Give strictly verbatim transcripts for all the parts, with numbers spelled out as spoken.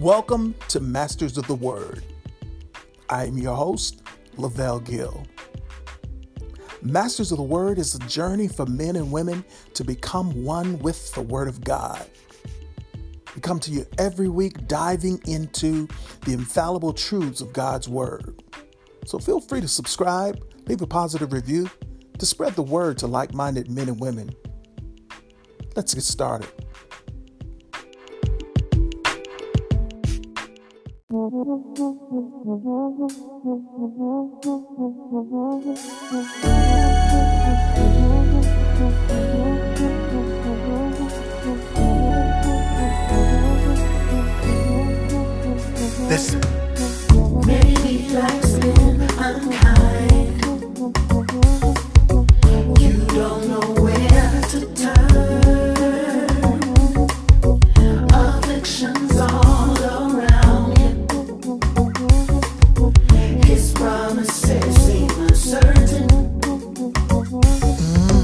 Welcome to Masters of the Word. I am your host, Lavelle Gill. Masters of the Word is a journey for men and women to become one with the Word of God. We come to you every week diving into the infallible truths of God's Word. So feel free to subscribe, leave a positive review, to spread the word to like-minded men and women. Let's get started. Listen. Maybe life's been unkind. You don't know where to turn. Afflictions all around you. His promises seem uncertain. Mm.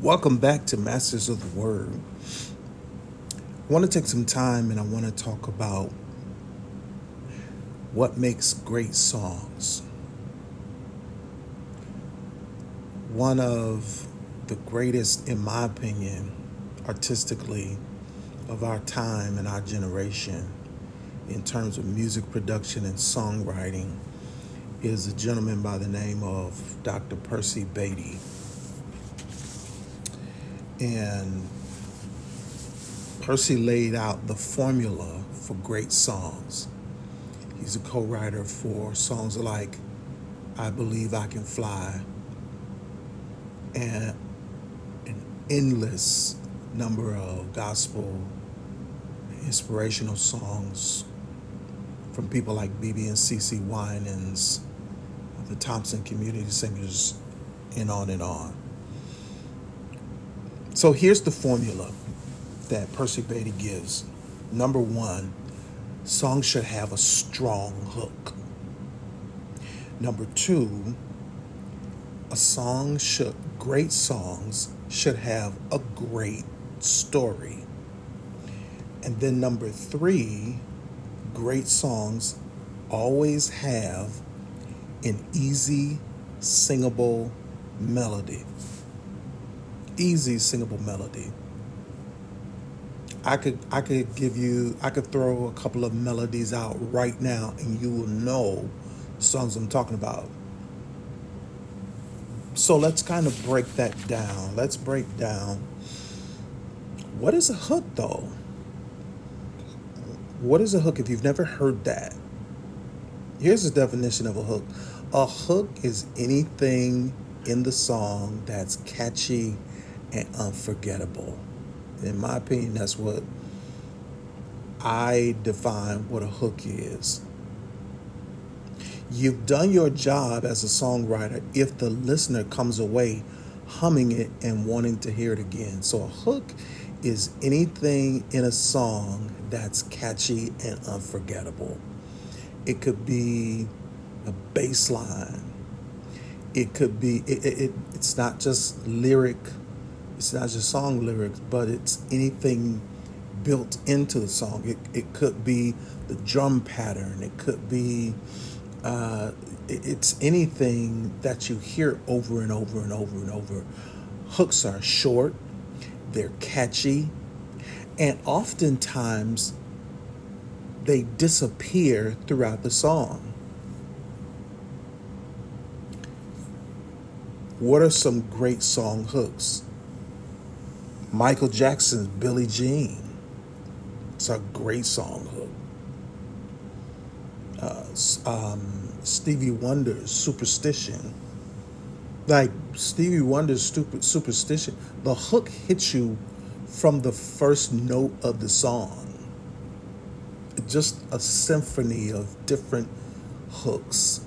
Welcome back to Masters of the Word. I want to take some time and I want to talk about what makes great songs. One of the greatest, in my opinion, artistically of our time and our generation in terms of music production and songwriting is a gentleman by the name of Doctor Percy Beatty. And Percy laid out the formula for great songs. He's a co-writer for songs like I Believe I Can Fly and an endless number of gospel inspirational songs from people like B B and C C Winans, the Thompson Community Singers, and on and on. So here's the formula that Percy Beatty gives. Number one, songs should have a strong hook. Number two, a song should, great songs should have a great story. And then number three, great songs always have an easy, singable melody. Easy singable melody. I could I could give you I could throw a couple of melodies out right now and you will know the songs I'm talking about. So let's kind of break that down. Let's break down what is a hook though? What is a hook if you've never heard that? Here's the definition of a hook. A hook is anything in the song that's catchy and unforgettable. In my opinion, that's what I define what a hook is. You've done your job as a songwriter if the listener comes away humming it and wanting to hear it again. So a hook is anything in a song that's catchy and unforgettable. It could be a bass line. It could be, it, it, it, it's not just lyric. It's not just song lyrics, but it's anything built into the song. It it could be the drum pattern. It could be, uh, it, it's anything that you hear over and over and over and over. Hooks are short, they're catchy, and oftentimes they disappear throughout the song. What are some great song hooks? Michael Jackson's Billie Jean. It's a great song hook. Uh, um, Stevie Wonder's Superstition. Like Stevie Wonder's stupid Superstition. The hook hits you from the first note of the song. Just a symphony of different hooks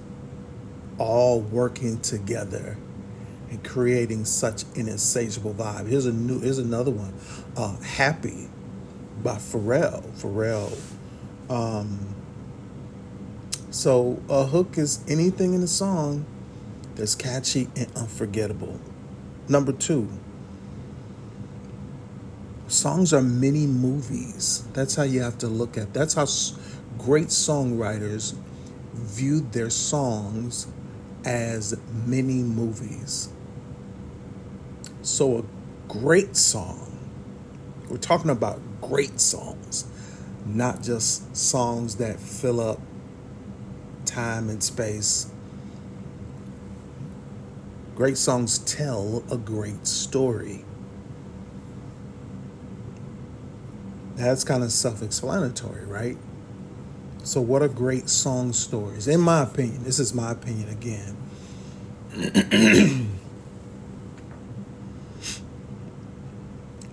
all working together and creating such an insatiable vibe. Here's a new. Here's another one. Uh, Happy by Pharrell. Pharrell. Um, so a hook is anything in a song that's catchy and unforgettable. Number two. Songs are mini movies. That's how you have to look at. That's how great songwriters viewed their songs as mini movies. So a great song, we're talking about great songs, not just songs that fill up time and space. Great songs tell a great story. That's kind of self-explanatory, right? So what are great song stories? In my opinion, this is my opinion again.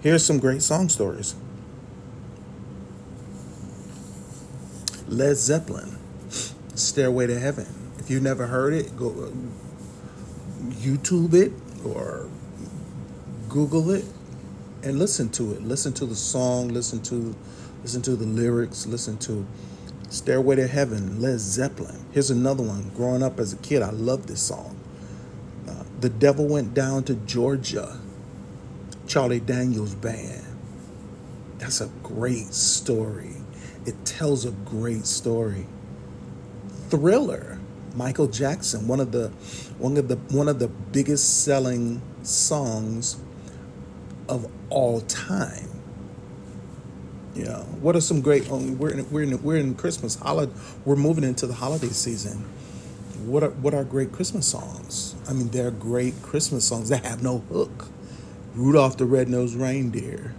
Here's some great song stories. Led Zeppelin, Stairway to Heaven. If you've never heard it, go uh, YouTube it or Google it and listen to it. Listen to the song, listen to listen to the lyrics, listen to Stairway to Heaven, Led Zeppelin. Here's another one. Growing up as a kid, I loved this song. Uh, The Devil Went Down to Georgia. Charlie Daniels Band. That's a great story. It tells a great story. Thriller, Michael Jackson, one of the one of the one of the biggest selling songs of all time. You know, what are some great? Um, we're in, we're in, we're in Christmas holiday. We're moving into the holiday season. What are what are great Christmas songs? I mean, they're great Christmas songs that have no hook. Rudolph the Red-Nosed Reindeer,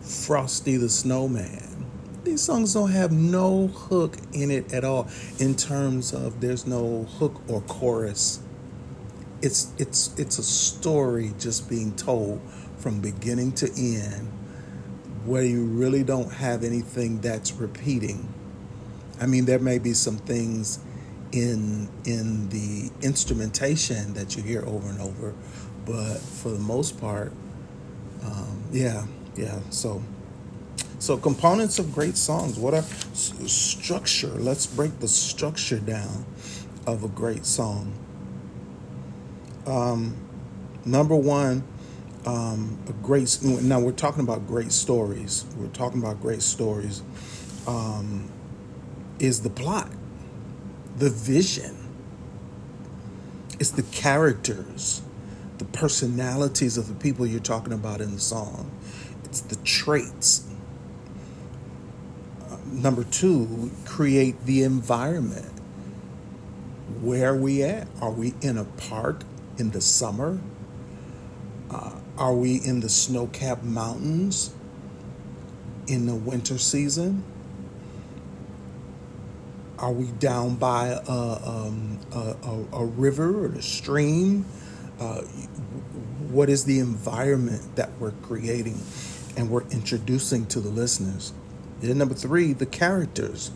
Frosty the Snowman. These songs don't have no hook in it at all. In terms of there's no hook or chorus. It's it's it's a story just being told from beginning to end, where you really don't have anything that's repeating. I mean, there may be some things in in the instrumentation that you hear over and over, but for the most part, um, yeah, yeah. So, so components of great songs. What are structure? Let's break the structure down of a great song. Um, number one, um, a great. Now we're talking about great stories. We're talking about great stories. Um, is the plot, the vision. It's the characters, the personalities of the people you're talking about in the song. It's the traits. Uh, number two, create the environment. Where are we at? Are we in a park? In the summer? Uh, are we in the snow-capped mountains in the winter season? Are we down by a, um, a, a, a river or a stream? Uh, what is the environment that we're creating and we're introducing to the listeners? Then number three, the characters.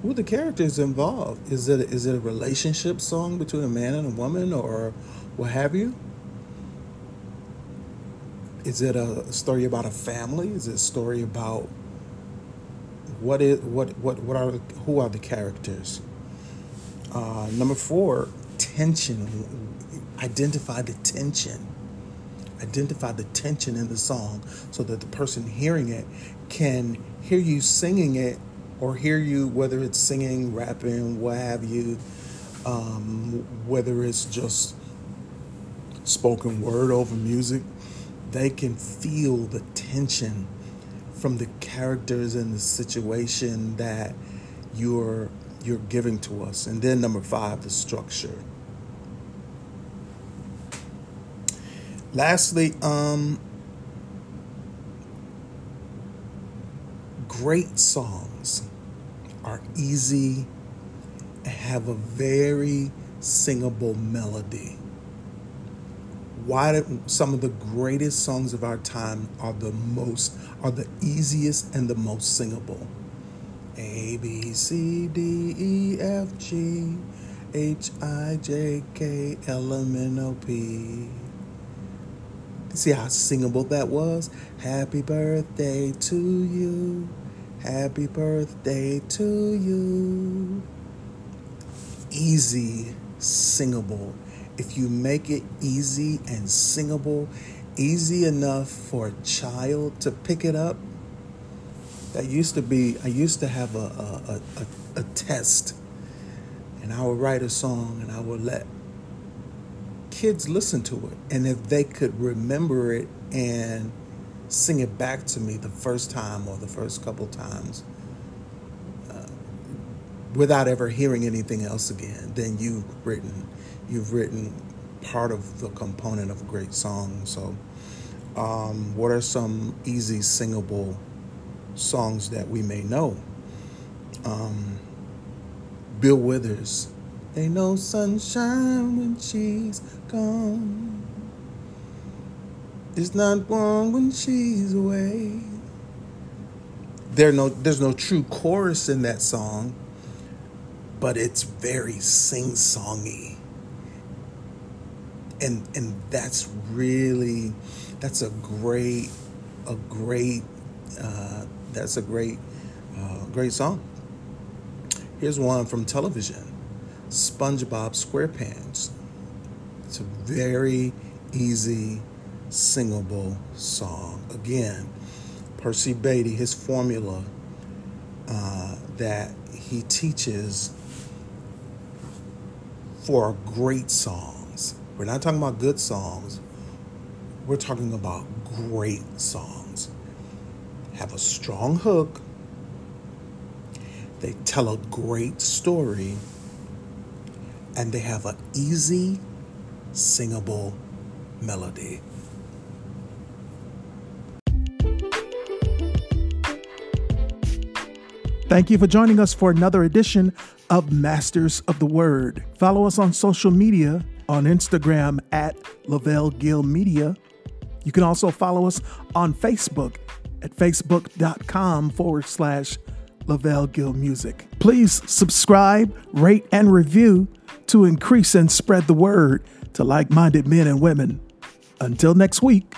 Who are the characters involved? Is it is it a relationship song between a man and a woman or what have you? Is it a story about a family? Is it a story about what is what what what are who are the characters? Uh, number four, tension. Identify the tension. Identify the tension in the song so that the person hearing it can hear you singing it or hear you, whether it's singing, rapping, what have you, um, whether it's just spoken word over music, they can feel the tension from the characters and the situation that you're you're giving to us. And then number five, the structure. Lastly, um, great songs are easy and have a very singable melody. Why do, some of the greatest songs of our time are the most are the easiest and the most singable? A B C D E F G H I J K L M N O P. See how singable that was? Happy birthday to you. Happy birthday to you. Easy, singable. If you make it easy and singable, easy enough for a child to pick it up. That used to be, I used to have a, a, a, a test, and I would write a song and I would let kids listen to it, and if they could remember it and sing it back to me the first time or the first couple times uh, without ever hearing anything else again, then you've written you've written part of the component of a great song. So um, what are some easy singable songs that we may know? um, Bill Withers, Ain't No Sunshine When She's Gone. It's not warm when she's away. There no, there's no true chorus in that song, but it's very sing-songy. And and that's really that's a great a great uh, that's a great uh, great song. Here's one from television. SpongeBob SquarePants. It's a very easy singable song. Again, Percy Beatty, his formula uh, that he teaches for great songs. We're not talking about good songs. We're talking about great songs. Have a strong hook. They tell a great story. And they have an easy, singable melody. Thank you for joining us for another edition of Masters of the Word. Follow us on social media, on Instagram at Lavelle Gill Media. You can also follow us on Facebook at facebook.com forward slash Lavelle Gill Music. Please subscribe, rate, and review to increase and spread the word to like-minded men and women. Until next week.